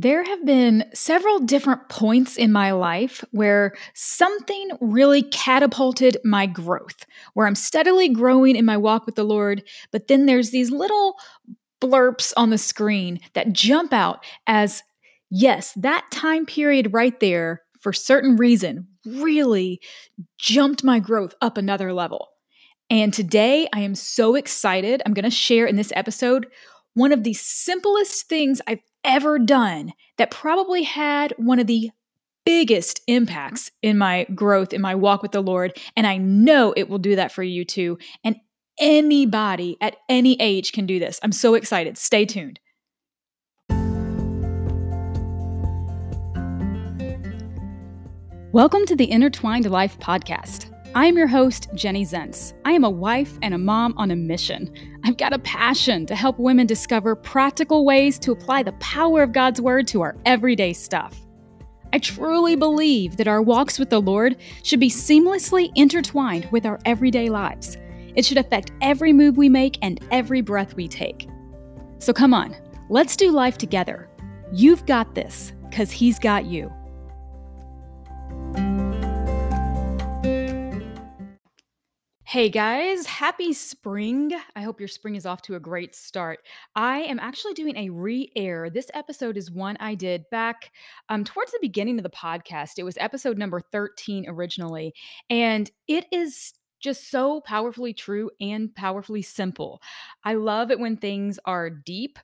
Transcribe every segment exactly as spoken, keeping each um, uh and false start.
There have been several different points in my life where something really catapulted my growth, where I'm steadily growing in my walk with the Lord, but then there's these little blurps on the screen that jump out as, yes, that time period right there, for certain reason, really jumped my growth up another level. And today I am so excited. I'm going to share in this episode one of the simplest things I've ever done that probably had one of the biggest impacts in my growth, in my walk with the Lord. And I know it will do that for you too. And anybody at any age can do this. I'm so excited. Stay tuned. Welcome to the Intertwined Life Podcast. I am your host, Jenny Zentz. I am a wife and a mom on a mission. I've got a passion to help women discover practical ways to apply the power of God's Word to our everyday stuff. I truly believe that our walks with the Lord should be seamlessly intertwined with our everyday lives. It should affect every move we make and every breath we take. So come on, let's do life together. You've got this, because He's got you. Hey guys, happy spring. I hope your spring is off to a great start. I am actually doing a re-air. This episode is one I did back um, towards the beginning of the podcast. It was episode number thirteen originally, and it is just so powerfully true and powerfully simple. I love it when things are deep,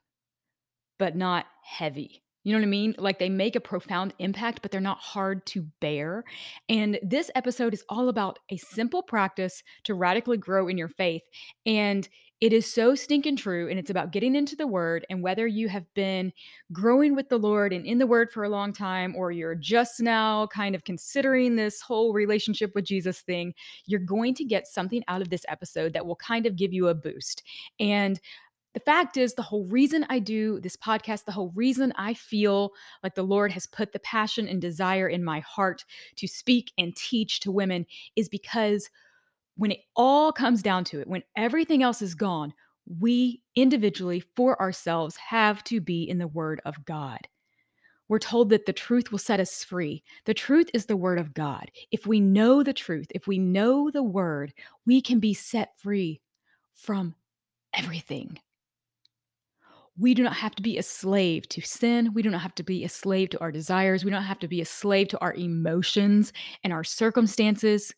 but not heavy. You know what I mean? Like they make a profound impact, but they're not hard to bear. And this episode is all about a simple practice to radically grow in your faith. And it is so stinking true. And it's about getting into the Word, and whether you have been growing with the Lord and in the Word for a long time, or you're just now kind of considering this whole relationship with Jesus thing, you're going to get something out of this episode that will kind of give you a boost. And the fact is, the whole reason I do this podcast, the whole reason I feel like the Lord has put the passion and desire in my heart to speak and teach to women is because when it all comes down to it, when everything else is gone, we individually for ourselves have to be in the Word of God. We're told that the truth will set us free. The truth is the Word of God. If we know the truth, if we know the Word, we can be set free from everything. We do not have to be a slave to sin. We do not have to be a slave to our desires. We don't have to be a slave to our emotions and our circumstances.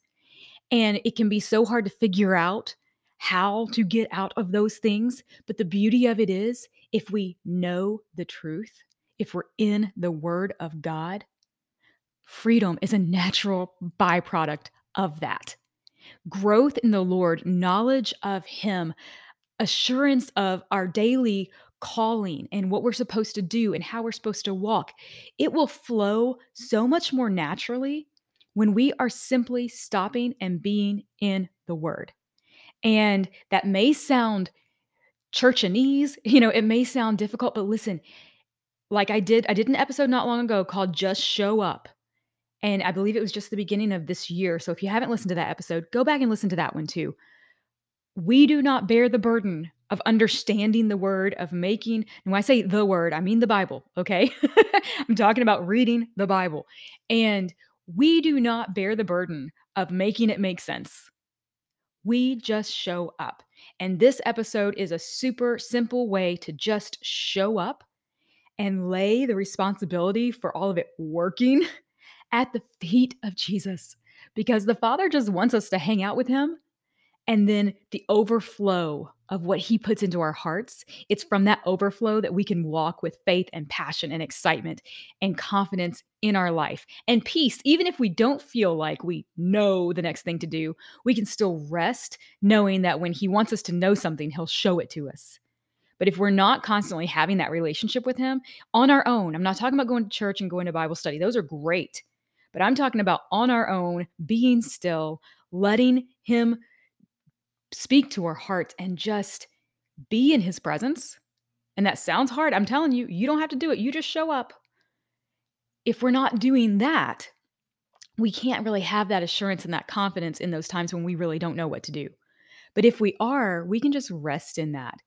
And it can be so hard to figure out how to get out of those things. But the beauty of it is, if we know the truth, if we're in the Word of God, freedom is a natural byproduct of that. Growth in the Lord, knowledge of Him, assurance of our daily calling and what we're supposed to do and how we're supposed to walk, it will flow so much more naturally when we are simply stopping and being in the Word. And that may sound church-anese, you know, it may sound difficult, but listen, like I did, I did an episode not long ago called Just Show Up. And I believe it was just the beginning of this year. So if you haven't listened to that episode, go back and listen to that one too. We do not bear the burden of understanding the Word, of making, and when I say the Word, I mean the Bible, okay? I'm talking about reading the Bible. And we do not bear the burden of making it make sense. We just show up. And this episode is a super simple way to just show up and lay the responsibility for all of it working at the feet of Jesus, because the Father just wants us to hang out with Him. And then the overflow of what He puts into our hearts, it's from that overflow that we can walk with faith and passion and excitement and confidence in our life and peace. Even if we don't feel like we know the next thing to do, we can still rest knowing that when He wants us to know something, He'll show it to us. But if we're not constantly having that relationship with Him on our own, I'm not talking about going to church and going to Bible study. Those are great. But I'm talking about on our own, being still, letting Him speak to our hearts and just be in His presence. And that sounds hard. I'm telling you, you don't have to do it. You just show up. If we're not doing that, we can't really have that assurance and that confidence in those times when we really don't know what to do. But if we are, we can just rest in that.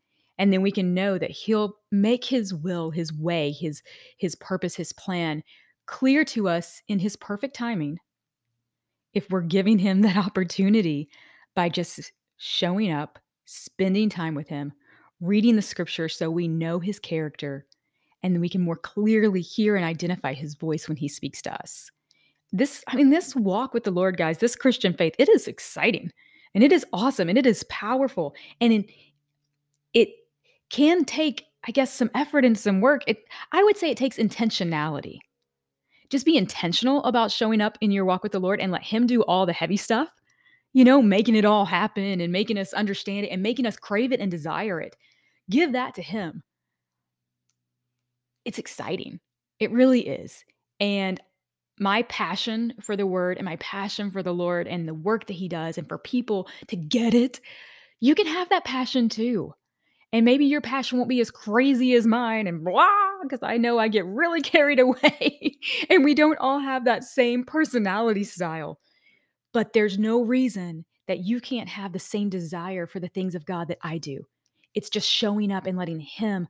And then we can know that he'll make his will, his way, his, his purpose, his plan clear to us in his perfect timing if we're giving him that opportunity by just showing up, spending time with him, reading the scripture so we know his character, and then we can more clearly hear and identify his voice when he speaks to us. This, I mean, this walk with the Lord, guys, this Christian faith, it is exciting and it is awesome and it is powerful. And it, it can take, I guess, some effort and some work. It, I would say it takes intentionality. Just be intentional about showing up in your walk with the Lord and let him do all the heavy stuff, you know, making it all happen and making us understand it and making us crave it and desire it. Give that to him. It's exciting. It really is. And my passion for the word and my passion for the Lord and the work that he does and for people to get it, you can have that passion too. And maybe your passion won't be as crazy as mine and blah, because I know I get really carried away and we don't all have that same personality style. But there's no reason that you can't have the same desire for the things of God that I do. It's just showing up and letting him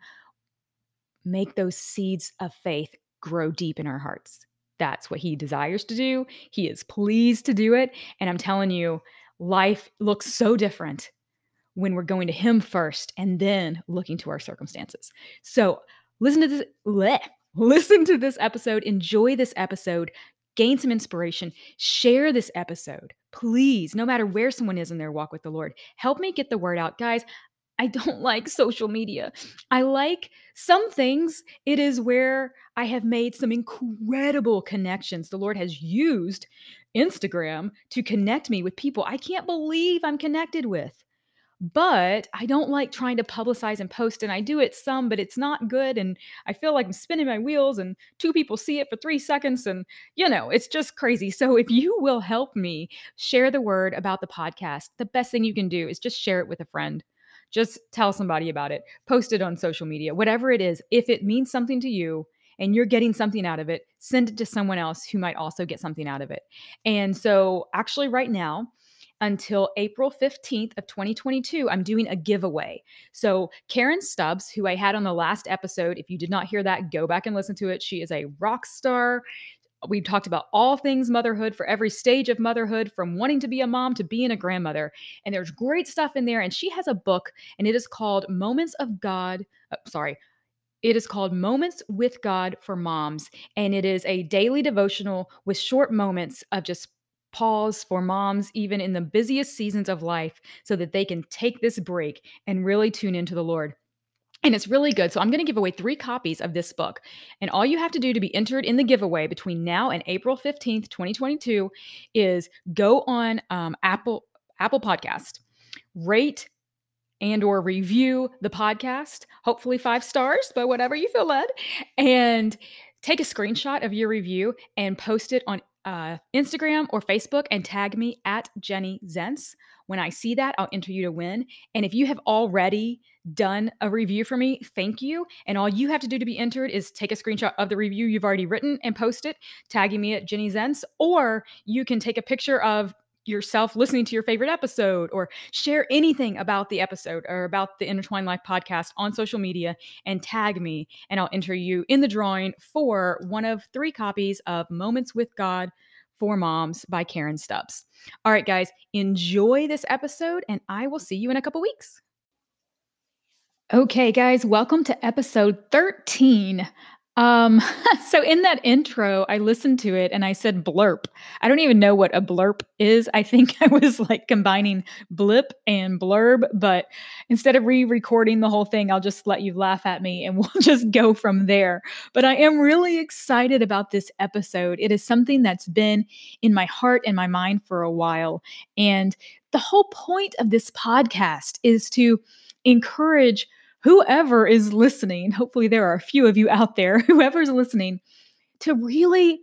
make those seeds of faith grow deep in our hearts. That's what he desires to do. He is pleased to do it. And I'm telling you, life looks so different when we're going to him first and then looking to our circumstances. So listen to this, bleh, listen to this episode, enjoy this episode, gain some inspiration, share this episode, please, no matter where someone is in their walk with the Lord, help me get the word out. Guys, I don't like social media. I like some things. It is where I have made some incredible connections. The Lord has used Instagram to connect me with people I can't believe I'm connected with. But I don't like trying to publicize and post, and I do it some, but it's not good. And I feel like I'm spinning my wheels and two people see it for three seconds and, you know, it's just crazy. So if you will help me share the word about the podcast, the best thing you can do is just share it with a friend. Just tell somebody about it, post it on social media, whatever it is. If it means something to you and you're getting something out of it, send it to someone else who might also get something out of it. And so actually right now, until April fifteenth of twenty twenty-two, I'm doing a giveaway. So Karen Stubbs, who I had on the last episode, if you did not hear that, go back and listen to it. She is a rock star. We've talked about all things motherhood for every stage of motherhood, from wanting to be a mom to being a grandmother. And there's great stuff in there. And she has a book, and it is called Moments of God. Oh, sorry. It is called Moments with God for Moms. And it is a daily devotional with short moments of just pause for moms, even in the busiest seasons of life, so that they can take this break and really tune into the Lord. And it's really good. So I'm going to give away three copies of this book. And all you have to do to be entered in the giveaway between now and April fifteenth, twenty twenty-two, is go on um, Apple Apple Podcast, rate and or review the podcast, hopefully five stars, but whatever you feel led, and take a screenshot of your review and post it on uh, Instagram or Facebook and tag me at Jenny Zentz. When I see that, I'll enter you to win. And if you have already done a review for me, thank you. And all you have to do to be entered is take a screenshot of the review you've already written and post it, tagging me at Jenny Zentz, or you can take a picture of yourself listening to your favorite episode or share anything about the episode or about the Intertwined Life podcast on social media and tag me, and I'll enter you in the drawing for one of three copies of Moments with God for Moms by Karen Stubbs. All right, guys, enjoy this episode, and I will see you in a couple weeks. Okay, guys, welcome to episode thirteen. Um, so in that intro, I listened to it and I said blurp. I don't even know what a blurp is. I think I was like combining blip and blurb, but instead of re-recording the whole thing, I'll just let you laugh at me and we'll just go from there. But I am really excited about this episode. It is something that's been in my heart and my mind for a while. And the whole point of this podcast is to encourage whoever is listening, hopefully there are a few of you out there, whoever's listening, to really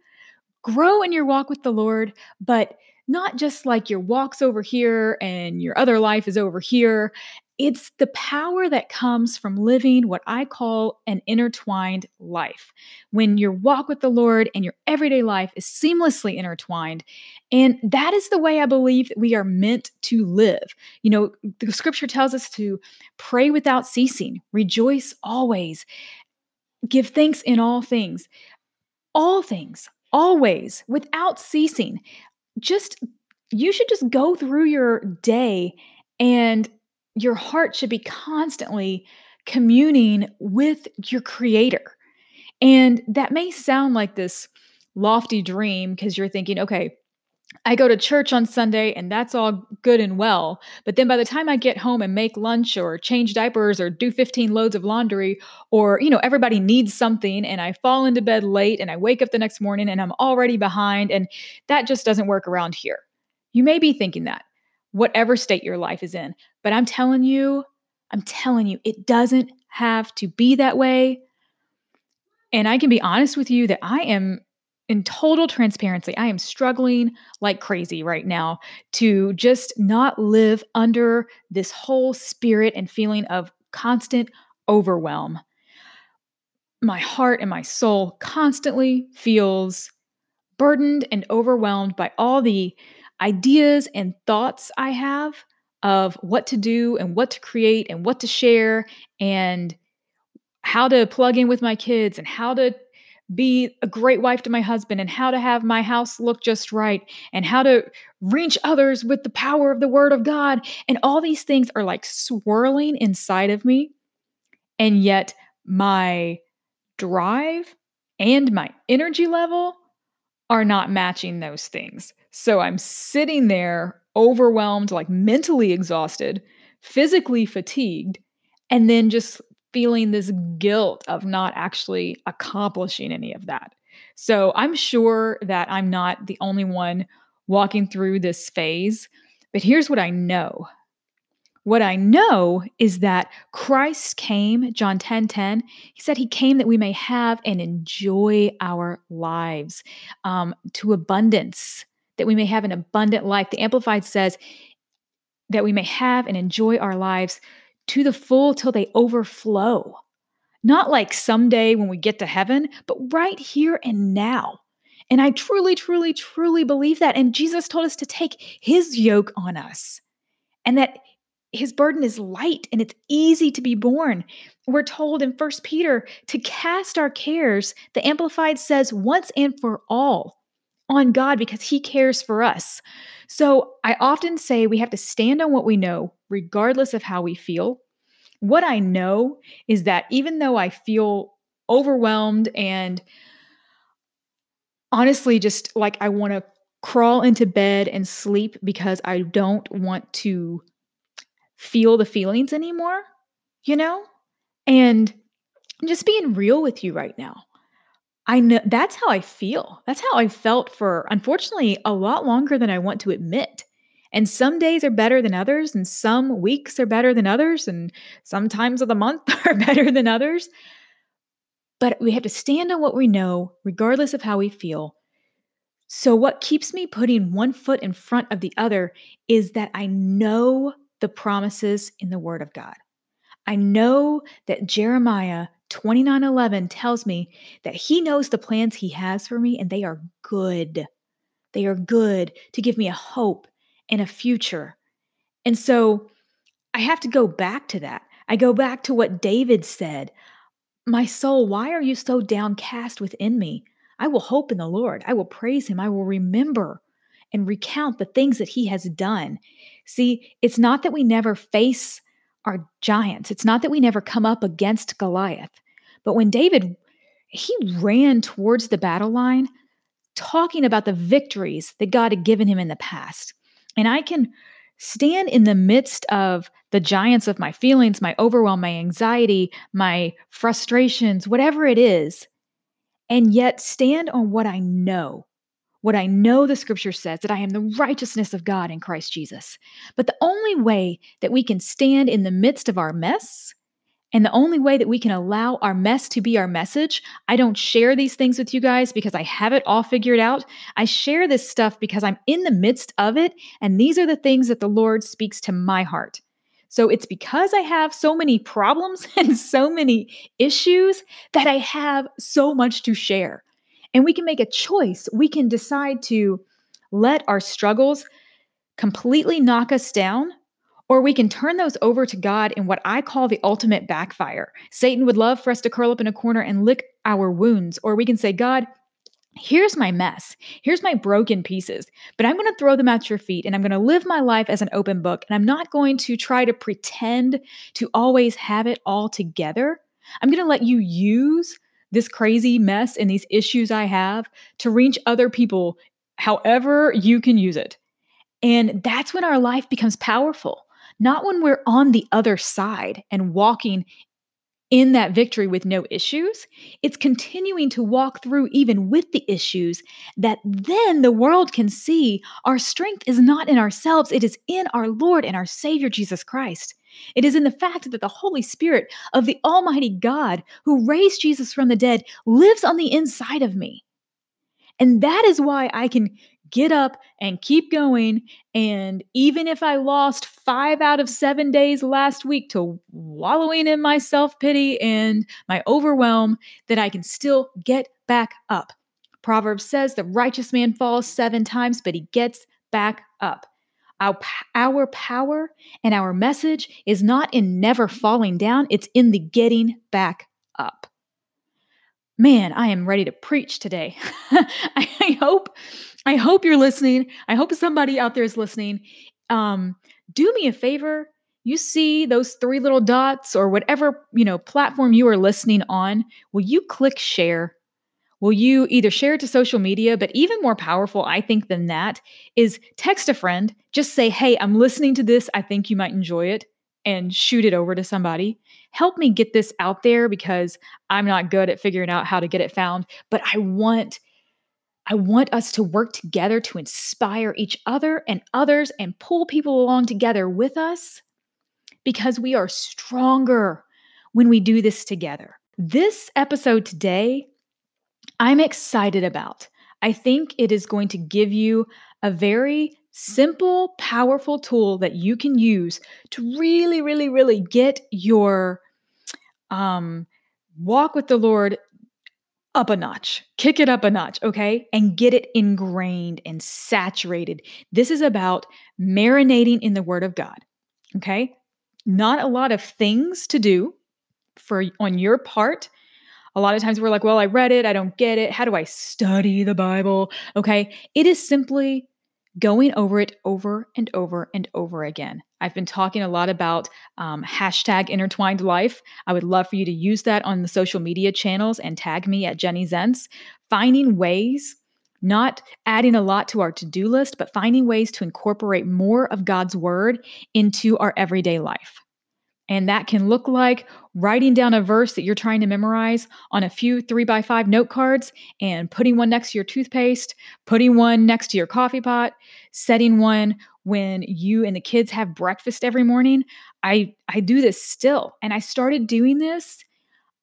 grow in your walk with the Lord, but not just like your walk's over here and your other life is over here. It's the power that comes from living what I call an intertwined life. When your walk with the Lord and your everyday life is seamlessly intertwined. And that is the way I believe that we are meant to live. You know, the scripture tells us to pray without ceasing, rejoice always, give thanks in all things, all things, always, without ceasing. Just, you should just go through your day and your heart should be constantly communing with your Creator. And that may sound like this lofty dream because you're thinking, okay, I go to church on Sunday and that's all good and well. But then by the time I get home and make lunch or change diapers or do fifteen loads of laundry or, you know, everybody needs something and I fall into bed late and I wake up the next morning and I'm already behind and that just doesn't work around here. You may be thinking that, whatever state your life is in. But I'm telling you, I'm telling you, it doesn't have to be that way. And I can be honest with you that I am, in total transparency, I am struggling like crazy right now to just not live under this whole spirit and feeling of constant overwhelm. My heart and my soul constantly feels burdened and overwhelmed by all the ideas and thoughts I have of what to do and what to create and what to share and how to plug in with my kids and how to be a great wife to my husband and how to have my house look just right and how to reach others with the power of the Word of God. And all these things are like swirling inside of me. And yet my drive and my energy level are not matching those things. So I'm sitting there overwhelmed, like mentally exhausted, physically fatigued, and then just feeling this guilt of not actually accomplishing any of that. So I'm sure that I'm not the only one walking through this phase, but here's what I know. What I know is that Christ came, John ten ten, he said he came that we may have and enjoy our lives um, to abundance, that we may have an abundant life. The Amplified says that we may have and enjoy our lives to the full till they overflow. Not like someday when we get to heaven, but right here and now. And I truly, truly, truly believe that. And Jesus told us to take his yoke on us and that his burden is light and it's easy to be borne. We're told in First Peter to cast our cares, the Amplified says, once and for all on God because he cares for us. So I often say we have to stand on what we know, regardless of how we feel. What I know is that even though I feel overwhelmed and honestly just like I want to crawl into bed and sleep because I don't want to feel the feelings anymore, you know? And I'm just being real with you right now. I know that's how I feel. That's how I felt for, unfortunately, a lot longer than I want to admit. And some days are better than others, and some weeks are better than others, and some times of the month are better than others. But we have to stand on what we know, regardless of how we feel. So what keeps me putting one foot in front of the other is that I know the promises in the Word of God. I know that Jeremiah twenty-nine eleven tells me that he knows the plans he has for me, and they are good. They are good to give me a hope and a future. And so I have to go back to that. I go back to what David said. My soul, why are you so downcast within me? I will hope in the Lord. I will praise him. I will remember and recount the things that he has done. See, it's not that we never face our giants. It's not that we never come up against Goliath. But when David, he ran towards the battle line talking about the victories that God had given him in the past. And I can stand in the midst of the giants of my feelings, my overwhelm, my anxiety, my frustrations, whatever it is, and yet stand on what I know. What I know the scripture says, that I am the righteousness of God in Christ Jesus. But the only way that we can stand in the midst of our mess, and the only way that we can allow our mess to be our message, I don't share these things with you guys because I have it all figured out. I share this stuff because I'm in the midst of it, and these are the things that the Lord speaks to my heart. So it's because I have so many problems and so many issues that I have so much to share. And we can make a choice. We can decide to let our struggles completely knock us down, or we can turn those over to God in what I call the ultimate backfire. Satan would love for us to curl up in a corner and lick our wounds, or we can say, God, here's my mess. Here's my broken pieces, but I'm going to throw them at your feet and I'm going to live my life as an open book. And I'm not going to try to pretend to always have it all together. I'm going to let you use this crazy mess and these issues I have to reach other people however you can use it. And that's when our life becomes powerful, not when we're on the other side and walking in that victory with no issues. It's continuing to walk through even with the issues that then the world can see our strength is not in ourselves. It is in our Lord and our Savior, Jesus Christ. It is in the fact that the Holy Spirit of the Almighty God who raised Jesus from the dead lives on the inside of me. And that is why I can get up and keep going. And even if I lost five out of seven days last week to wallowing in my self-pity and my overwhelm, that I can still get back up. Proverbs says the righteous man falls seven times, but he gets back up. Our, our power and our message is not in never falling down. It's in the getting back up. Man, I am ready to preach today. I, I hope, I hope you're listening. I hope somebody out there is listening. Um, do me a favor. You see those three little dots or whatever, you know, platform you are listening on. Will you click share? Will you either share it to social media, but even more powerful, I think, than that is text a friend. Just say, hey, I'm listening to this. I think you might enjoy it. And shoot it over to somebody. Help me get this out there because I'm not good at figuring out how to get it found. But I want, I want us to work together to inspire each other and others and pull people along together with us because we are stronger when we do this together. This episode today, I'm excited about. I think it is going to give you a very simple, powerful tool that you can use to really, really, really get your um, walk with the Lord up a notch, kick it up a notch, okay? And get it ingrained and saturated. This is about marinating in the Word of God, okay? Not a lot of things to do for on your part. A lot of times we're like, well, I read it. I don't get it. How do I study the Bible? Okay? It is simply going over it over and over and over again. I've been talking a lot about um, hashtag intertwined life. I would love for you to use that on the social media channels and tag me at Jenny Zentz. Finding ways, not adding a lot to our to-do list, but finding ways to incorporate more of God's word into our everyday life. And that can look like writing down a verse that you're trying to memorize on a few three by five note cards and putting one next to your toothpaste, putting one next to your coffee pot, setting one when you and the kids have breakfast every morning. I, I do this still. And I started doing this.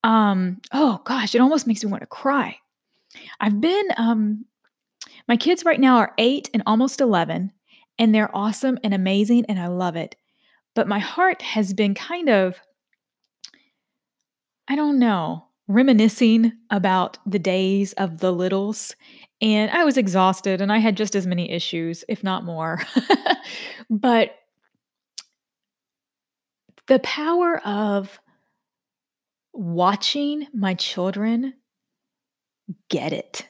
Um, oh gosh, it almost makes me want to cry. I've been, um, my kids right now are eight and almost eleven, and they're awesome and amazing. And I love it. But my heart has been kind of, I don't know, reminiscing about the days of the littles. And I was exhausted and I had just as many issues, if not more. But the power of watching my children get it,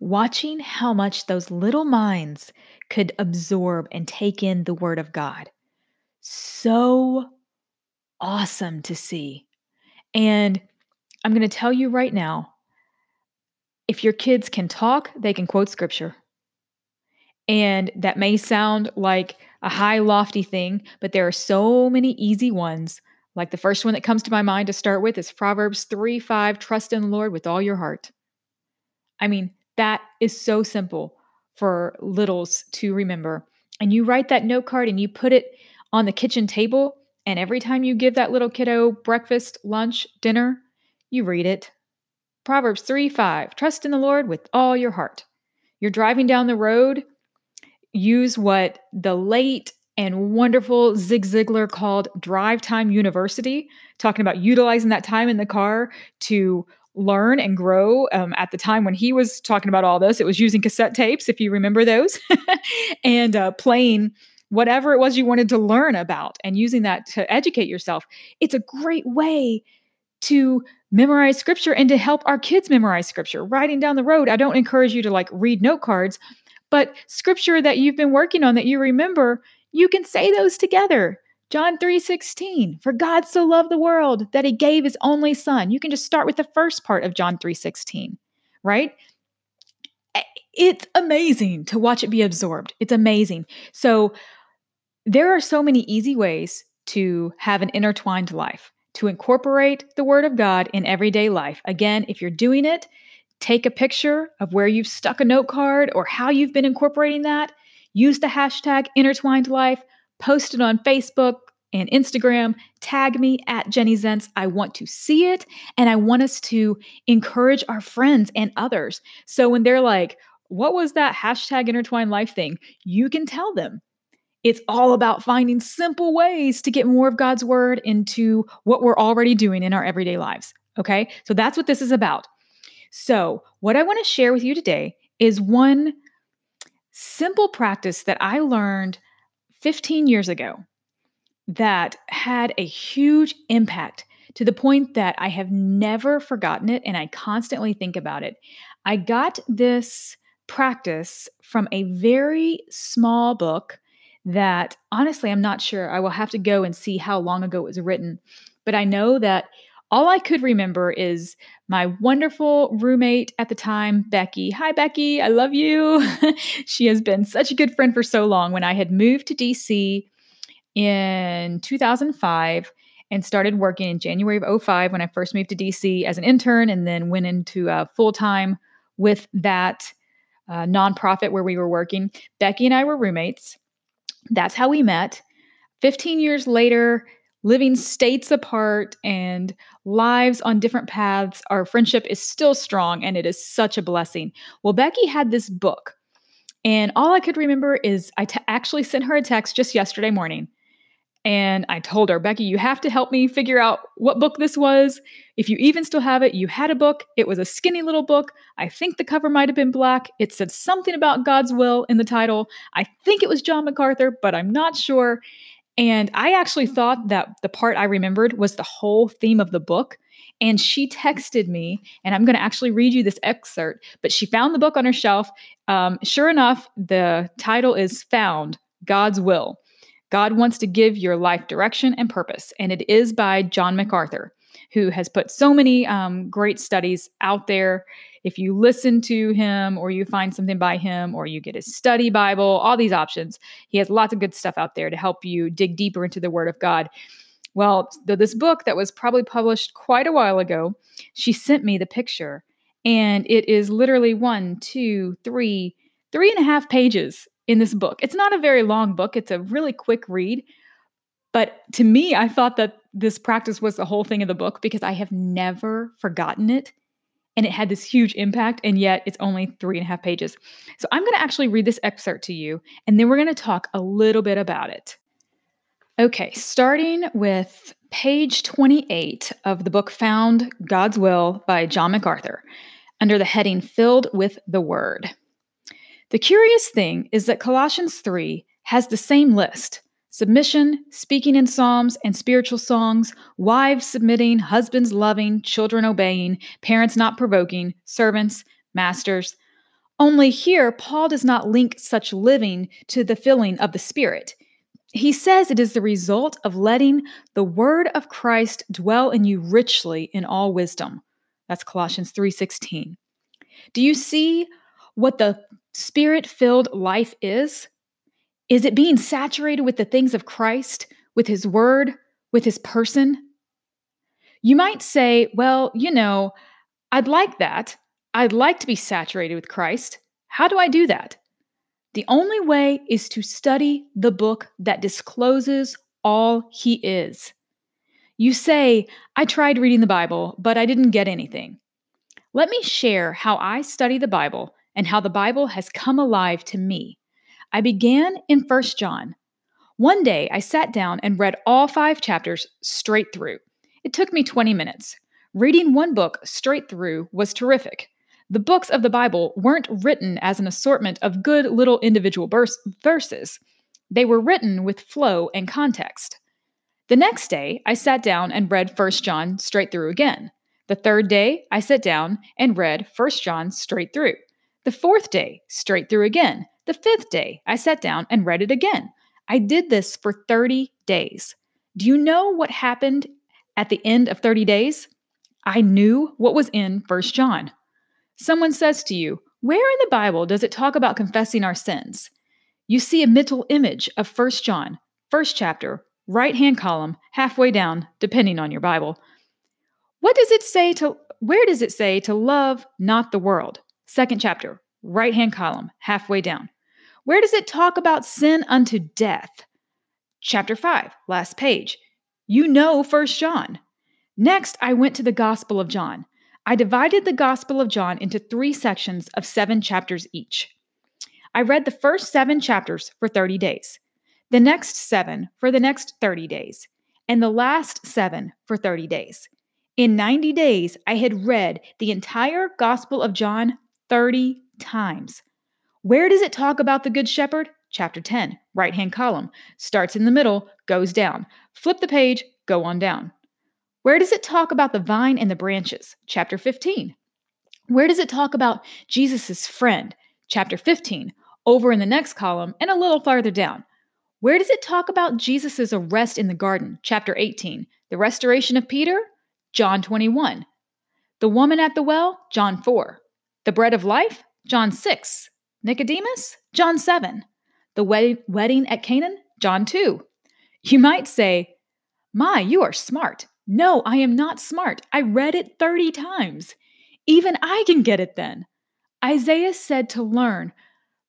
watching how much those little minds could absorb and take in the Word of God. So awesome to see. And I'm going to tell you right now, if your kids can talk, they can quote scripture. And that may sound like a high, lofty thing, but there are so many easy ones. Like the first one that comes to my mind to start with is Proverbs three five, trust in the Lord with all your heart. I mean, that is so simple for littles to remember. And you write that note card and you put it on the kitchen table, and every time you give that little kiddo breakfast, lunch, dinner, you read it. Proverbs three five, trust in the Lord with all your heart. You're driving down the road, use what the late and wonderful Zig Ziglar called Drive Time University, talking about utilizing that time in the car to learn and grow. Um, at the time when he was talking about all this, it was using cassette tapes, if you remember those, and uh, playing whatever it was you wanted to learn about and using that to educate yourself. It's a great way to memorize scripture and to help our kids memorize scripture. Riding down the road, I don't encourage you to like read note cards, but scripture that you've been working on that you remember, you can say those together. John three sixteen, for God so loved the world that he gave his only son. You can just start with the first part of John three sixteen, right? It's amazing to watch it be absorbed. It's amazing. So there are so many easy ways to have an intertwined life, to incorporate the Word of God in everyday life. Again, if you're doing it, take a picture of where you've stuck a note card or how you've been incorporating that. Use the hashtag intertwined life, post it on Facebook and Instagram, tag me at Jenny Zentz. I want to see it, and I want us to encourage our friends and others. So when they're like, what was that hashtag intertwined life thing? You can tell them. It's all about finding simple ways to get more of God's word into what we're already doing in our everyday lives, okay? So that's what this is about. So what I want to share with you today is one simple practice that I learned fifteen years ago that had a huge impact to the point that I have never forgotten it and I constantly think about it. I got this practice from a very small book that honestly, I'm not sure. I will have to go and see how long ago it was written. But I know that all I could remember is my wonderful roommate at the time, Becky. Hi, Becky. I love you. She has been such a good friend for so long. When I had moved to D C in two thousand five and started working in January of oh five, when I first moved to D C as an intern and then went into uh, full-time with that uh, nonprofit where we were working, Becky and I were roommates. That's how we met. fifteen years later, living states apart and lives on different paths, our friendship is still strong and it is such a blessing. Well, Becky had this book, and all I could remember is I t- actually sent her a text just yesterday morning. And I told her, Becky, you have to help me figure out what book this was. If you even still have it, you had a book. It was a skinny little book. I think the cover might have been black. It said something about God's will in the title. I think it was John MacArthur, but I'm not sure. And I actually thought that the part I remembered was the whole theme of the book. And she texted me, and I'm going to actually read you this excerpt, but she found the book on her shelf. Um, sure enough, the title is Found: God's Will. God Wants to Give Your Life Direction and Purpose, and it is by John MacArthur, who has put so many um, great studies out there. If you listen to him or you find something by him or you get his study Bible, all these options, he has lots of good stuff out there to help you dig deeper into the Word of God. Well, th- this book that was probably published quite a while ago, she sent me the picture, and it is literally one, two, three, three and a half pages in this book. It's not a very long book. It's a really quick read. But to me, I thought that this practice was the whole thing of the book because I have never forgotten it. And it had this huge impact. And yet it's only three and a half pages. So I'm going to actually read this excerpt to you. And then we're going to talk a little bit about it. Okay. Starting with page twenty-eight of the book Found: God's Will by John MacArthur, under the heading Filled with the Word. The curious thing is that Colossians three has the same list: submission, speaking in psalms and spiritual songs, wives submitting, husbands loving, children obeying, parents not provoking, servants, masters. Only here, Paul does not link such living to the filling of the Spirit. He says it is the result of letting the word of Christ dwell in you richly in all wisdom. That's Colossians three sixteen. Do you see what the Spirit-filled life is? Is it being saturated with the things of Christ, with his word, with his person? You might say, well, you know, I'd like that. I'd like to be saturated with Christ. How do I do that? The only way is to study the book that discloses all he is. You say, I tried reading the Bible, but I didn't get anything. Let me share how I study the Bible and how the Bible has come alive to me. I began in First John. One day, I sat down and read all five chapters straight through. It took me twenty minutes. Reading one book straight through was terrific. The books of the Bible weren't written as an assortment of good little individual verse- verses. They were written with flow and context. The next day, I sat down and read First John straight through again. The third day, I sat down and read First John straight through. The fourth day, straight through again. The fifth day, I sat down and read it again. I did this for thirty days. Do you know what happened at the end of thirty days? I knew what was in First John. Someone says to you, "Where in the Bible does it talk about confessing our sins?" You see a mental image of First John, first chapter, right-hand column, halfway down, depending on your Bible. What does it say to, where does it say to love not the world? Second chapter, right-hand column, halfway down. Where does it talk about sin unto death? Chapter five, last page. You know First John. Next, I went to the Gospel of John. I divided the Gospel of John into three sections of seven chapters each. I read the first seven chapters for thirty days, the next seven for the next thirty days, and the last seven for thirty days. In ninety days, I had read the entire Gospel of John thirty times. Where does it talk about the Good Shepherd? Chapter ten, right-hand column. Starts in the middle, goes down. Flip the page, go on down. Where does it talk about the vine and the branches? Chapter fifteen. Where does it talk about Jesus' friend? Chapter fifteen, over in the next column and a little farther down. Where does it talk about Jesus' arrest in the garden? Chapter eighteen. The restoration of Peter? John twenty-one. The woman at the well? John four. The bread of life? John six. Nicodemus? John seven. The wed- wedding at Canaan? John two. You might say, "My, you are smart." No, I am not smart. I read it thirty times. Even I can get it then. Isaiah said to learn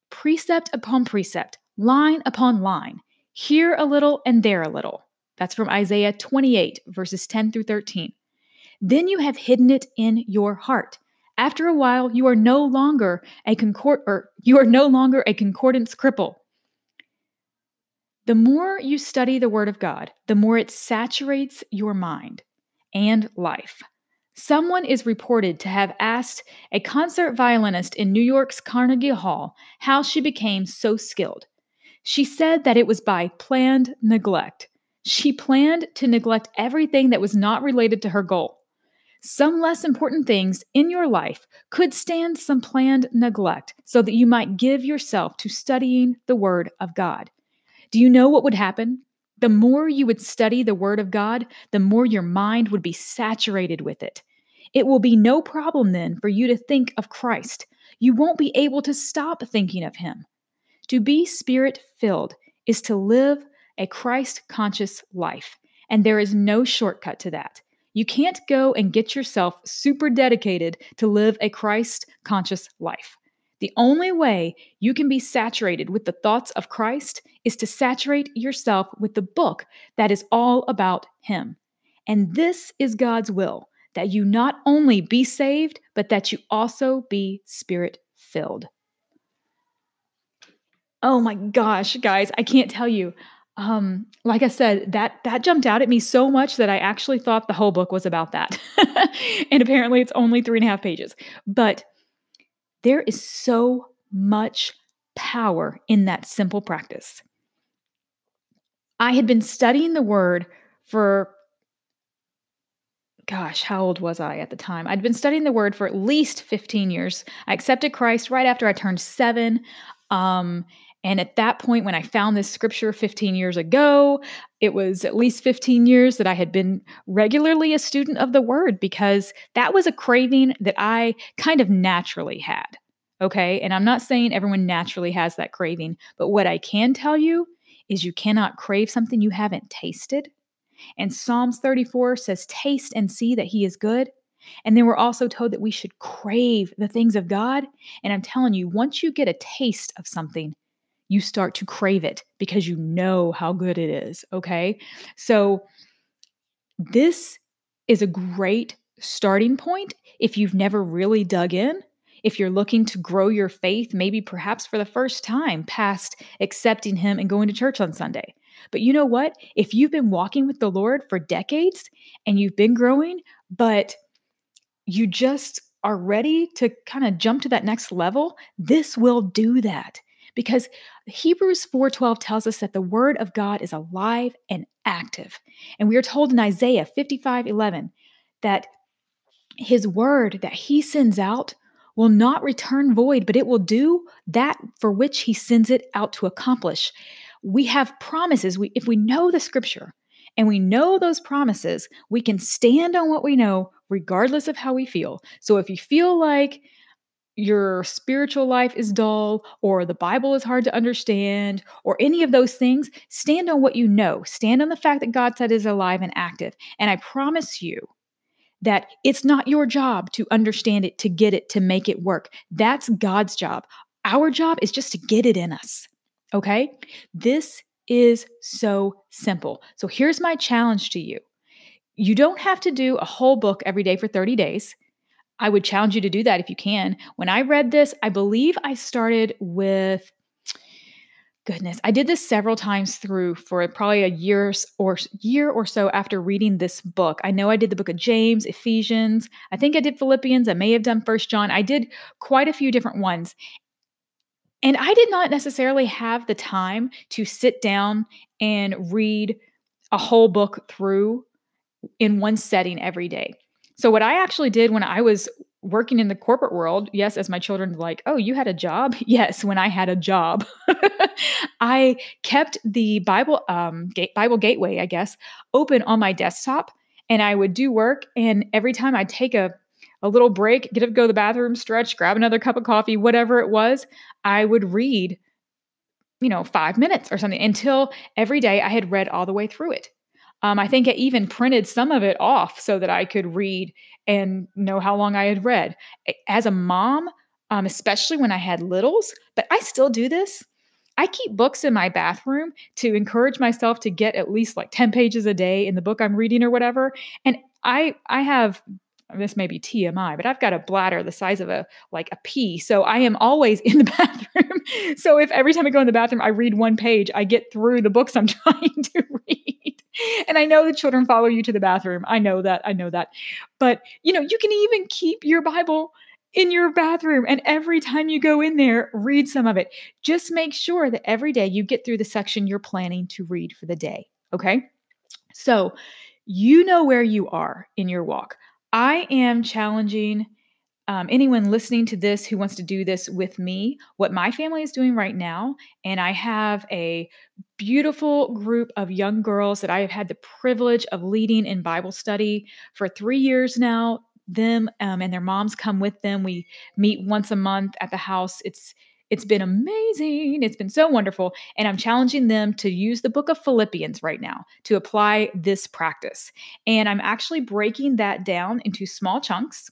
precept upon precept, line upon line, here a little and there a little. That's from Isaiah twenty-eight, verses ten through thirteen. Then you have hidden it in your heart. After a while, you are no longer a concord or you are no longer a concordance cripple. The more you study the Word of God, the more it saturates your mind and life. Someone is reported to have asked a concert violinist in New York's Carnegie Hall how she became so skilled. She said that it was by planned neglect. She planned to neglect everything that was not related to her goal. Some less important things in your life could stand some planned neglect so that you might give yourself to studying the Word of God. Do you know what would happen? The more you would study the Word of God, the more your mind would be saturated with it. It will be no problem then for you to think of Christ. You won't be able to stop thinking of Him. To be Spirit-filled is to live a Christ-conscious life, and there is no shortcut to that. You can't go and get yourself super dedicated to live a Christ-conscious life. The only way you can be saturated with the thoughts of Christ is to saturate yourself with the book that is all about Him. And this is God's will, that you not only be saved, but that you also be Spirit-filled. Oh my gosh, guys, I can't tell you. Um, like I said, that, that jumped out at me so much that I actually thought the whole book was about that. And apparently it's only three and a half pages. But there is so much power in that simple practice. I had been studying the Word for, gosh, how old was I at the time? I'd been studying the Word for at least fifteen years. I accepted Christ right after I turned seven. Um, and at that point, when I found this scripture fifteen years ago, it was at least fifteen years that I had been regularly a student of the Word, because that was a craving that I kind of naturally had, okay? And I'm not saying everyone naturally has that craving, but what I can tell you is you cannot crave something you haven't tasted. And Psalms thirty-four says, "Taste and see that He is good." And then we're also told that we should crave the things of God. And I'm telling you, once you get a taste of something, you start to crave it because you know how good it is, okay? So this is a great starting point if you've never really dug in, if you're looking to grow your faith, maybe perhaps for the first time past accepting Him and going to church on Sunday. But you know what? If you've been walking with the Lord for decades and you've been growing, but you just are ready to kind of jump to that next level, this will do that. Because Hebrews four twelve tells us that the word of God is alive and active. And we are told in Isaiah fifty-five eleven that his word that he sends out will not return void, but it will do that for which he sends it out to accomplish. We have promises. We, if we know the scripture and we know those promises, we can stand on what we know regardless of how we feel. So if you feel like your spiritual life is dull, or the Bible is hard to understand, or any of those things, stand on what you know. Stand on the fact that God said is alive and active. And I promise you that it's not your job to understand it, to get it, to make it work. That's God's job. Our job is just to get it in us. Okay? This is so simple. So here's my challenge to you. You don't have to do a whole book every day for thirty days. I would challenge you to do that if you can. When I read this, I believe I started with, goodness, I did this several times through for probably a year or year or so after reading this book. I know I did the book of James, Ephesians. I think I did Philippians. I may have done First John. I did quite a few different ones. And I did not necessarily have the time to sit down and read a whole book through in one setting every day. So what I actually did when I was working in the corporate world, yes, as my children were like, oh, you had a job? Yes, when I had a job. I kept the Bible um, gate, Bible Gateway, I guess, open on my desktop, and I would do work, and every time I'd take a, a little break, get up, go to the bathroom, stretch, grab another cup of coffee, whatever it was, I would read, you know, five minutes or something until every day I had read all the way through it. Um, I think I even printed some of it off so that I could read and know how long I had read. As a mom, um, especially when I had littles, but I still do this. I keep books in my bathroom to encourage myself to get at least like ten pages a day in the book I'm reading or whatever. And I, I have, this may be T M I, but I've got a bladder the size of a, like a pea. So I am always in the bathroom. So if every time I go in the bathroom, I read one page, I get through the books I'm trying to read. And I know the children follow you to the bathroom. I know that. I know that. But, you know, you can even keep your Bible in your bathroom. And every time you go in there, read some of it. Just make sure that every day you get through the section you're planning to read for the day. Okay? So you know where you are in your walk. I am challenging um, anyone listening to this who wants to do this with me, what my family is doing right now. And I have a beautiful group of young girls that I have had the privilege of leading in Bible study for three years now. Them um, and their moms come with them. We meet once a month at the house. It's It's been amazing. It's been so wonderful. And I'm challenging them to use the book of Philippians right now to apply this practice. And I'm actually breaking that down into small chunks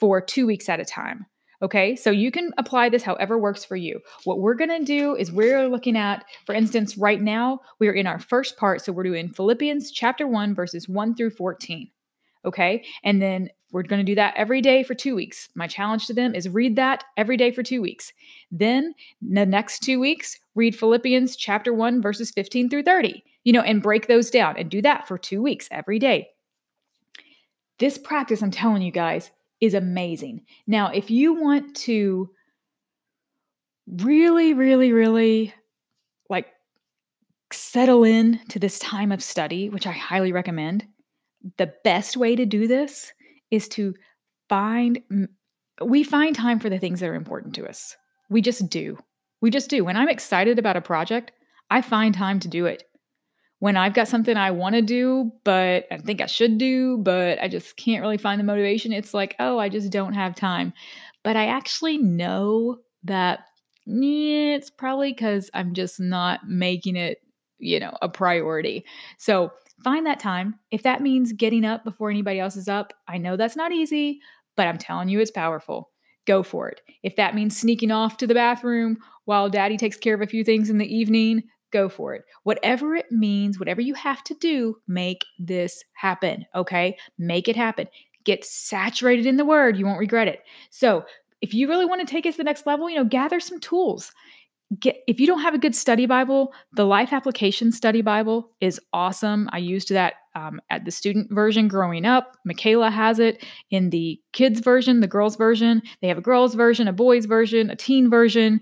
for two weeks at a time. Okay. So you can apply this however works for you. What we're going to do is we're looking at, for instance, right now we're in our first part. So we're doing Philippians chapter one, verses one through fourteen. Okay. And then we're going to do that every day for two weeks. My challenge to them is read that every day for two weeks. Then the next two weeks, read Philippians chapter one, verses fifteen through thirty, you know, and break those down and do that for two weeks every day. This practice, I'm telling you guys, is amazing. Now, if you want to really, really, really like settle in to this time of study, which I highly recommend, the best way to do this is to find, we find time for the things that are important to us. We just do. We just do. When I'm excited about a project, I find time to do it. When I've got something I want to do, but I think I should do, but I just can't really find the motivation. It's like, oh, I just don't have time. But I actually know that yeah, it's probably because I'm just not making it, you know, a priority. So find that time. If that means getting up before anybody else is up, I know that's not easy, but I'm telling you it's powerful. Go for it. If that means sneaking off to the bathroom while daddy takes care of a few things in the evening, go for it. Whatever it means, whatever you have to do, make this happen, okay? Make it happen. Get saturated in the word. You won't regret it. So if you really want to take it to the next level, you know, gather some tools. Get, if you don't have a good study Bible, the Life Application Study Bible is awesome. I used that um, at the student version growing up. Michaela has it in the kids version, the girls version. They have a girls version, a boys version, a teen version.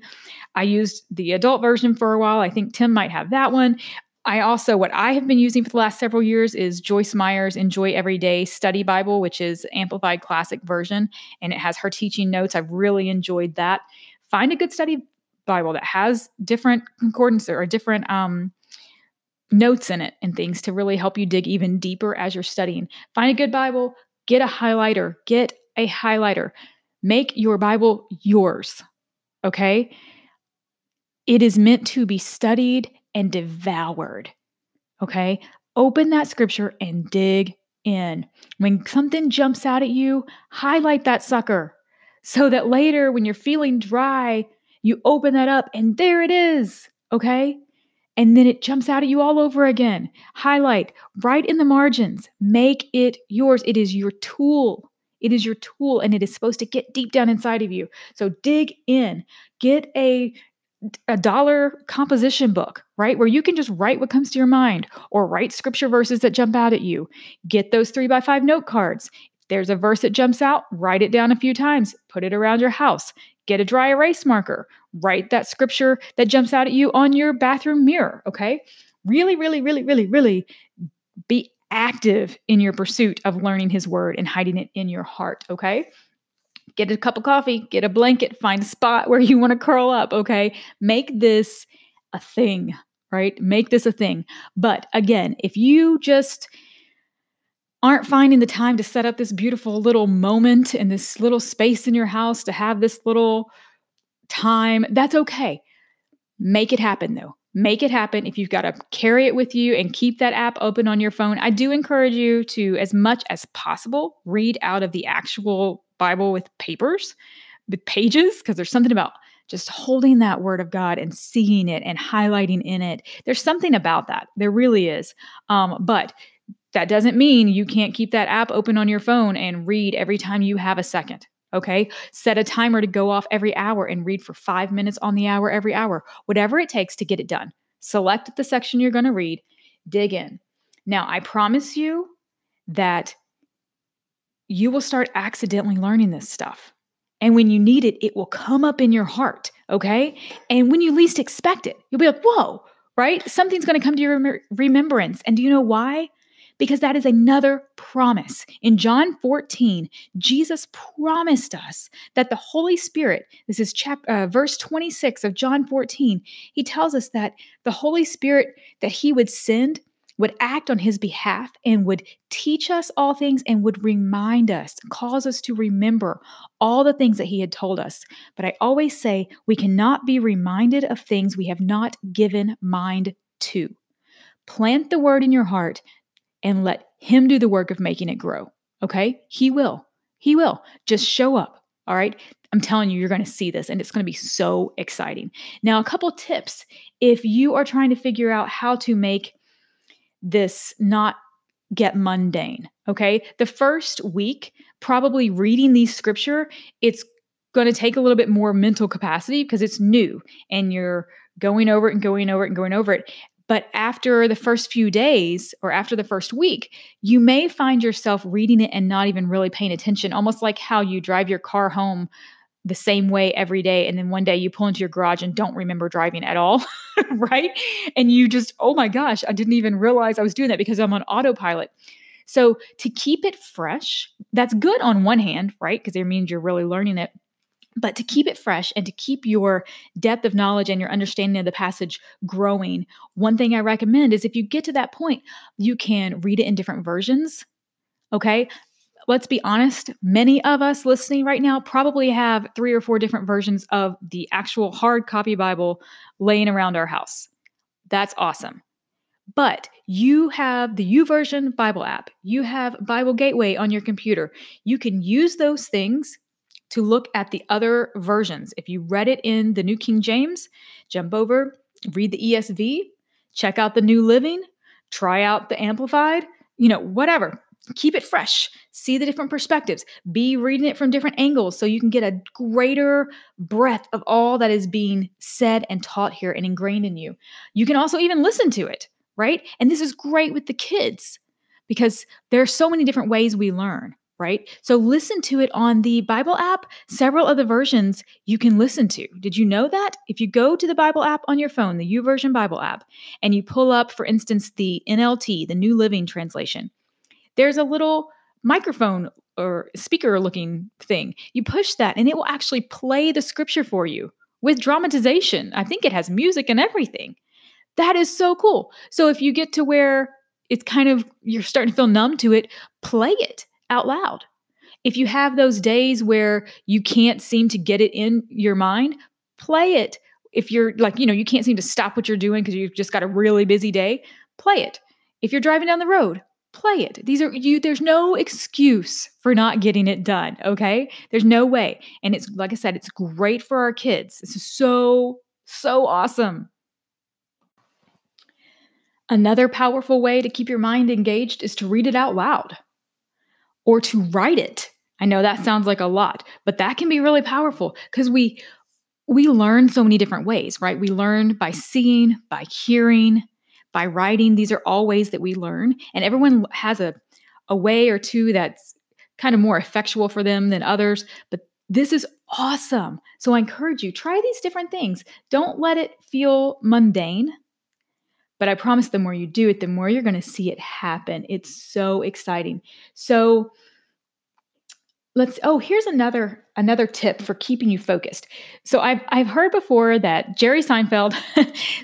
I used the adult version for a while. I think Tim might have that one. I also, what I have been using for the last several years is Joyce Meyer's Enjoy Every Day Study Bible, which is Amplified Classic Version, and it has her teaching notes. I've really enjoyed that. Find a good study Bible that has different concordance or different um, notes in it and things to really help you dig even deeper as you're studying. Find a good Bible, get a highlighter, get a highlighter, make your Bible yours. Okay. It is meant to be studied and devoured. Okay. Open that scripture and dig in. When something jumps out at you, highlight that sucker so that later when you're feeling dry, you open that up and there it is, okay? And then it jumps out at you all over again. Highlight, write in the margins, make it yours. It is your tool. It is your tool and it is supposed to get deep down inside of you. So dig in, get a, a dollar composition book, right? Where you can just write what comes to your mind or write scripture verses that jump out at you. Get those three by five note cards. If there's a verse that jumps out, write it down a few times, put it around your house. Get a dry erase marker, write that scripture that jumps out at you on your bathroom mirror, okay? Really, really, really, really, really be active in your pursuit of learning his word and hiding it in your heart, okay? Get a cup of coffee, get a blanket, find a spot where you want to curl up, okay? Make this a thing, right? Make this a thing. But again, if you just aren't finding the time to set up this beautiful little moment and this little space in your house to have this little time, that's okay. Make it happen though. Make it happen. If you've got to carry it with you and keep that app open on your phone, I do encourage you to, as much as possible, read out of the actual Bible with papers, with pages, because there's something about just holding that word of God and seeing it and highlighting in it. There's something about that. There really is. Um, but That doesn't mean you can't keep that app open on your phone and read every time you have a second, okay? Set a timer to go off every hour and read for five minutes on the hour every hour, whatever it takes to get it done. Select the section you're going to read, dig in. Now, I promise you that you will start accidentally learning this stuff. And when you need it, it will come up in your heart, okay? And when you least expect it, you'll be like, whoa, right? Something's going to come to your rem- remembrance. And do you know why? Because that is another promise. In John fourteen, Jesus promised us that the Holy Spirit, this is chapter, uh, verse twenty-six of John fourteen, he tells us that the Holy Spirit that he would send would act on his behalf and would teach us all things and would remind us, cause us to remember all the things that he had told us. But I always say we cannot be reminded of things we have not given mind to. Plant the word in your heart and let him do the work of making it grow, okay? He will. He will. Just show up, all right? I'm telling you, you're going to see this, and it's going to be so exciting. Now, a couple tips if you are trying to figure out how to make this not get mundane, okay? The first week, probably reading these scripture, it's going to take a little bit more mental capacity because it's new, and you're going over it and going over it and going over it. But after the first few days or after the first week, you may find yourself reading it and not even really paying attention, almost like how you drive your car home the same way every day. And then one day you pull into your garage and don't remember driving at all, right? And you just, oh my gosh, I didn't even realize I was doing that because I'm on autopilot. So to keep it fresh, that's good on one hand, right? Because it means you're really learning it. But to keep it fresh and to keep your depth of knowledge and your understanding of the passage growing, one thing I recommend is if you get to that point, you can read it in different versions, okay? Let's be honest, many of us listening right now probably have three or four different versions of the actual hard copy Bible laying around our house. That's awesome. But you have the YouVersion Bible app. You have Bible Gateway on your computer. You can use those things to look at the other versions. If you read it in the New King James, jump over, read the E S V, check out the New Living, try out the Amplified, you know, whatever. Keep it fresh. See the different perspectives. Be reading it from different angles so you can get a greater breadth of all that is being said and taught here and ingrained in you. You can also even listen to it, right? And this is great with the kids because there are so many different ways we learn, right? So listen to it on the Bible app. Several other versions you can listen to. Did you know that? If you go to the Bible app on your phone, the YouVersion Bible app, and you pull up, for instance, the N L T, the New Living Translation, there's a little microphone or speaker looking thing. You push that and it will actually play the scripture for you with dramatization. I think it has music and everything. That is so cool. So if you get to where it's kind of, you're starting to feel numb to it, play it out loud. If you have those days where you can't seem to get it in your mind, play it. If you're like, you know, you can't seem to stop what you're doing because you've just got a really busy day, play it. If you're driving down the road, play it. These are you. There's no excuse for not getting it done. Okay. There's no way. And it's, like I said, it's great for our kids. It's so, so awesome. Another powerful way to keep your mind engaged is to read it out loud or to write it. I know that sounds like a lot, but that can be really powerful because we, we learn so many different ways, right? We learn by seeing, by hearing, by writing. These are all ways that we learn. And everyone has a, a way or two that's kind of more effectual for them than others. But this is awesome. So I encourage you, try these different things. Don't let it feel mundane. But I promise the more you do it, the more you're going to see it happen. It's so exciting. So let's, oh, here's another, another tip for keeping you focused. So I've, I've heard before that Jerry Seinfeld,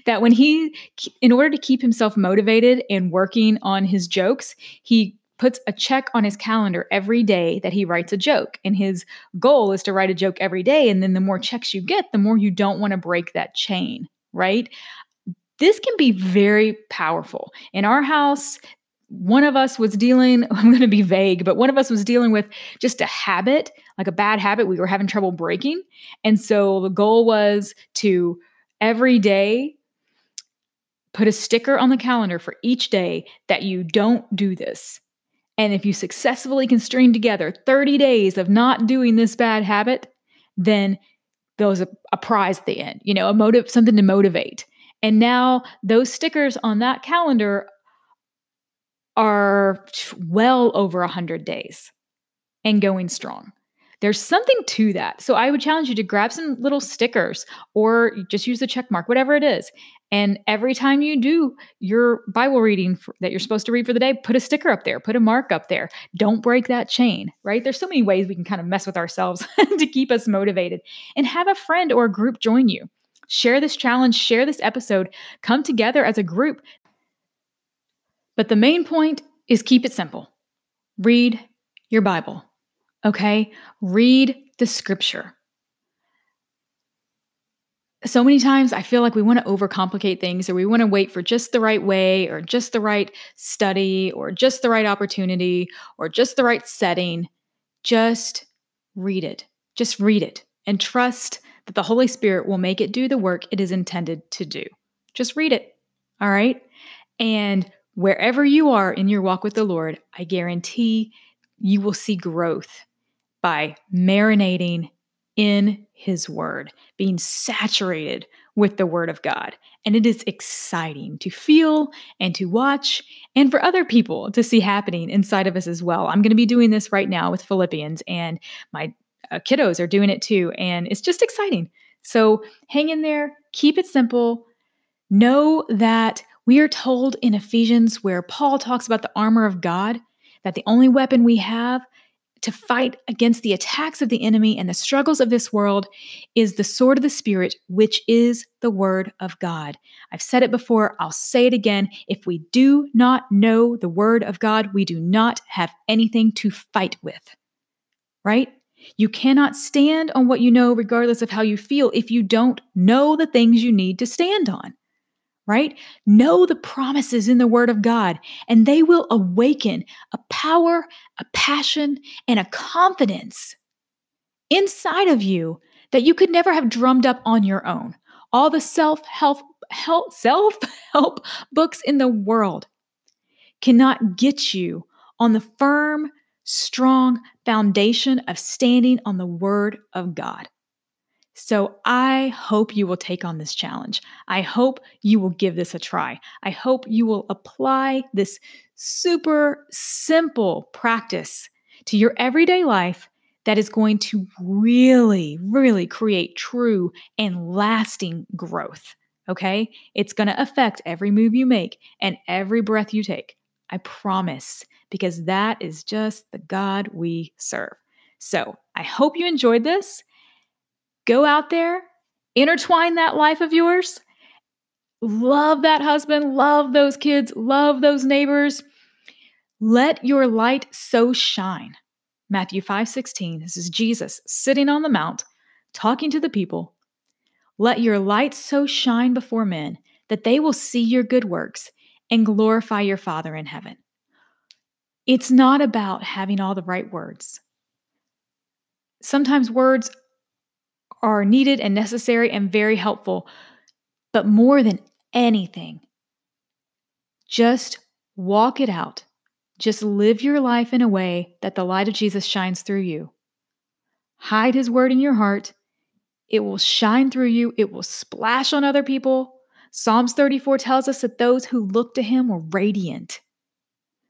that when he, in order to keep himself motivated and working on his jokes, he puts a check on his calendar every day that he writes a joke. And his goal is to write a joke every day. And then the more checks you get, the more you don't want to break that chain, right? This can be very powerful. In our house, one of us was dealing, I'm going to be vague, but one of us was dealing with just a habit, like a bad habit we were having trouble breaking. And so the goal was to every day put a sticker on the calendar for each day that you don't do this. And if you successfully can string together thirty days of not doing this bad habit, then there's a, a prize at the end, you know, a motive, something to motivate. And now those stickers on that calendar are well over one hundred days and going strong. There's something to that. So I would challenge you to grab some little stickers or just use the check mark, whatever it is. And every time you do your Bible reading for, that you're supposed to read for the day, put a sticker up there, put a mark up there. Don't break that chain, right? There's so many ways we can kind of mess with ourselves to keep us motivated. And have a friend or a group join you. Share this challenge, share this episode, come together as a group. But the main point is keep it simple. Read your Bible, okay? Read the scripture. So many times I feel like we want to overcomplicate things or we want to wait for just the right way or just the right study or just the right opportunity or just the right setting. Just read it. Just read it and trust that the Holy Spirit will make it do the work it is intended to do. Just read it, all right? And wherever you are in your walk with the Lord, I guarantee you will see growth by marinating in His Word, being saturated with the Word of God. And it is exciting to feel and to watch and for other people to see happening inside of us as well. I'm going to be doing this right now with Philippians, and my uh, kiddos are doing it too. And it's just exciting. So hang in there, keep it simple. Know that we are told in Ephesians, where Paul talks about the armor of God, that the only weapon we have to fight against the attacks of the enemy and the struggles of this world is the sword of the Spirit, which is the Word of God. I've said it before, I'll say it again. If we do not know the Word of God, we do not have anything to fight with, right? You cannot stand on what you know, regardless of how you feel, if you don't know the things you need to stand on. Right? Know the promises in the Word of God, and they will awaken a power, a passion, and a confidence inside of you that you could never have drummed up on your own. All the self-help, help, self-help books in the world cannot get you on the firm, strong foundation of standing on the Word of God. So I hope you will take on this challenge. I hope you will give this a try. I hope you will apply this super simple practice to your everyday life that is going to really, really create true and lasting growth, okay? It's going to affect every move you make and every breath you take. I promise, because that is just the God we serve. So I hope you enjoyed this. Go out there, intertwine that life of yours. Love that husband, love those kids, love those neighbors. Let your light so shine. Matthew five sixteen, this is Jesus sitting on the mount, talking to the people. Let your light so shine before men that they will see your good works and glorify your Father in heaven. It's not about having all the right words. Sometimes words are needed and necessary and very helpful. But more than anything, just walk it out. Just live your life in a way that the light of Jesus shines through you. Hide His Word in your heart. It will shine through you. It will splash on other people. Psalms thirty-four tells us that those who look to Him were radiant.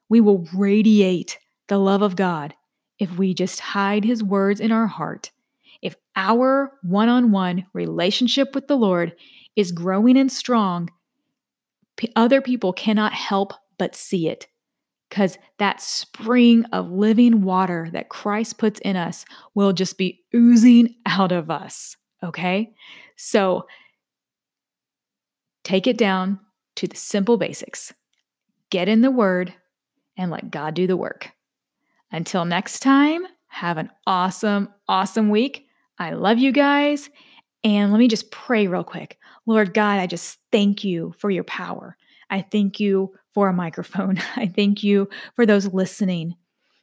We will radiate the love of God if we just hide His words in our heart. If our one-on-one relationship with the Lord is growing and strong, p- other people cannot help but see it, because that spring of living water that Christ puts in us will just be oozing out of us, okay? So take it down to the simple basics. Get in the Word and let God do the work. Until next time, have an awesome, awesome week. I love you guys. And let me just pray real quick. Lord God, I just thank You for Your power. I thank You for a microphone. I thank You for those listening.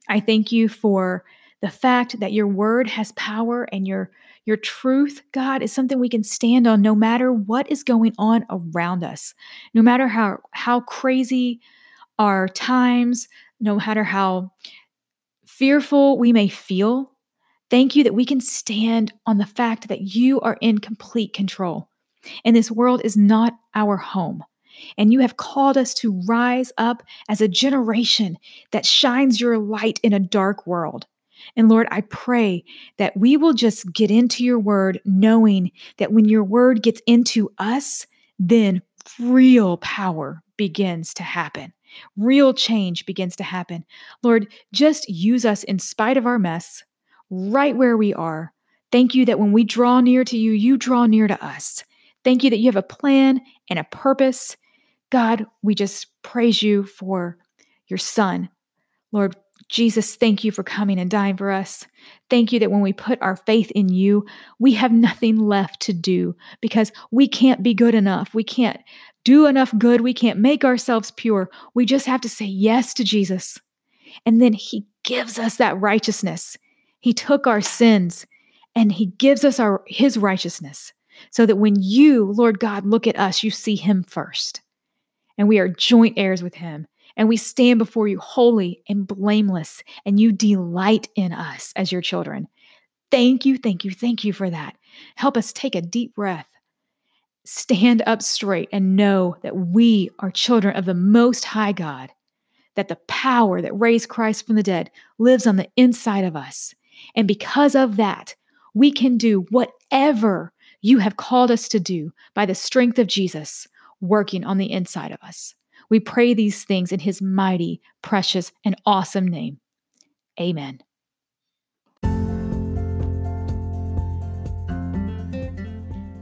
I thank You for the fact that Your Word has power, and your, your truth, God, is something we can stand on no matter what is going on around us, no matter how, how crazy our times, no matter how fearful we may feel. Thank You that we can stand on the fact that You are in complete control, and this world is not our home. And You have called us to rise up as a generation that shines Your light in a dark world. And Lord, I pray that we will just get into Your Word, knowing that when Your Word gets into us, then real power begins to happen. Real change begins to happen. Lord, just use us in spite of our mess, right where we are. Thank You that when we draw near to You, You draw near to us. Thank You that You have a plan and a purpose. God, we just praise You for Your Son. Lord Jesus, thank You for coming and dying for us. Thank You that when we put our faith in You, we have nothing left to do, because we can't be good enough. We can't do enough good. We can't make ourselves pure. We just have to say yes to Jesus. And then He gives us that righteousness. He took our sins and He gives us our His righteousness, so that when You, Lord God, look at us, You see Him first. And we are joint heirs with Him. And we stand before You holy and blameless. And You delight in us as Your children. Thank You, thank You, thank You for that. Help us take a deep breath. Stand up straight and know that we are children of the Most High God. That the power that raised Christ from the dead lives on the inside of us. And because of that, we can do whatever You have called us to do by the strength of Jesus working on the inside of us. We pray these things in His mighty, precious, and awesome name. Amen.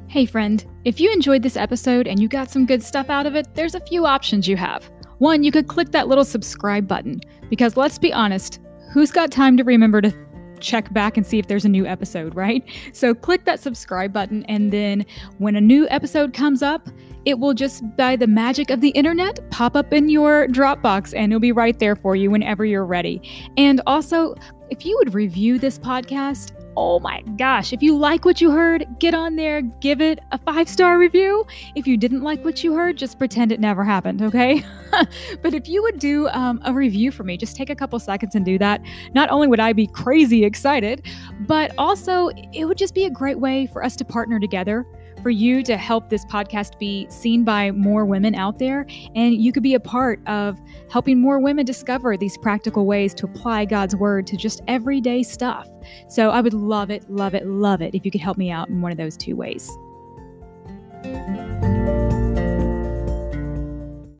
Hey friend, if you enjoyed this episode and you got some good stuff out of it, there's a few options you have. One, you could click that little subscribe button, because let's be honest, who's got time to remember to check back and see if there's a new episode, right? So click that subscribe button, and then when a new episode comes up, it will just, by the magic of the internet, pop up in your Dropbox, and it'll be right there for you whenever you're ready. And also, if you would review this podcast, oh my gosh. If you like what you heard, get on there, give it a five-star review. If you didn't like what you heard, just pretend it never happened, okay? But if you would do um, a review for me, just take a couple seconds and do that. Not only would I be crazy excited, but also it would just be a great way for us to partner together, for you to help this podcast be seen by more women out there. And you could be a part of helping more women discover these practical ways to apply God's word to just everyday stuff. So I would love it, love it, love it if you could help me out in one of those two ways.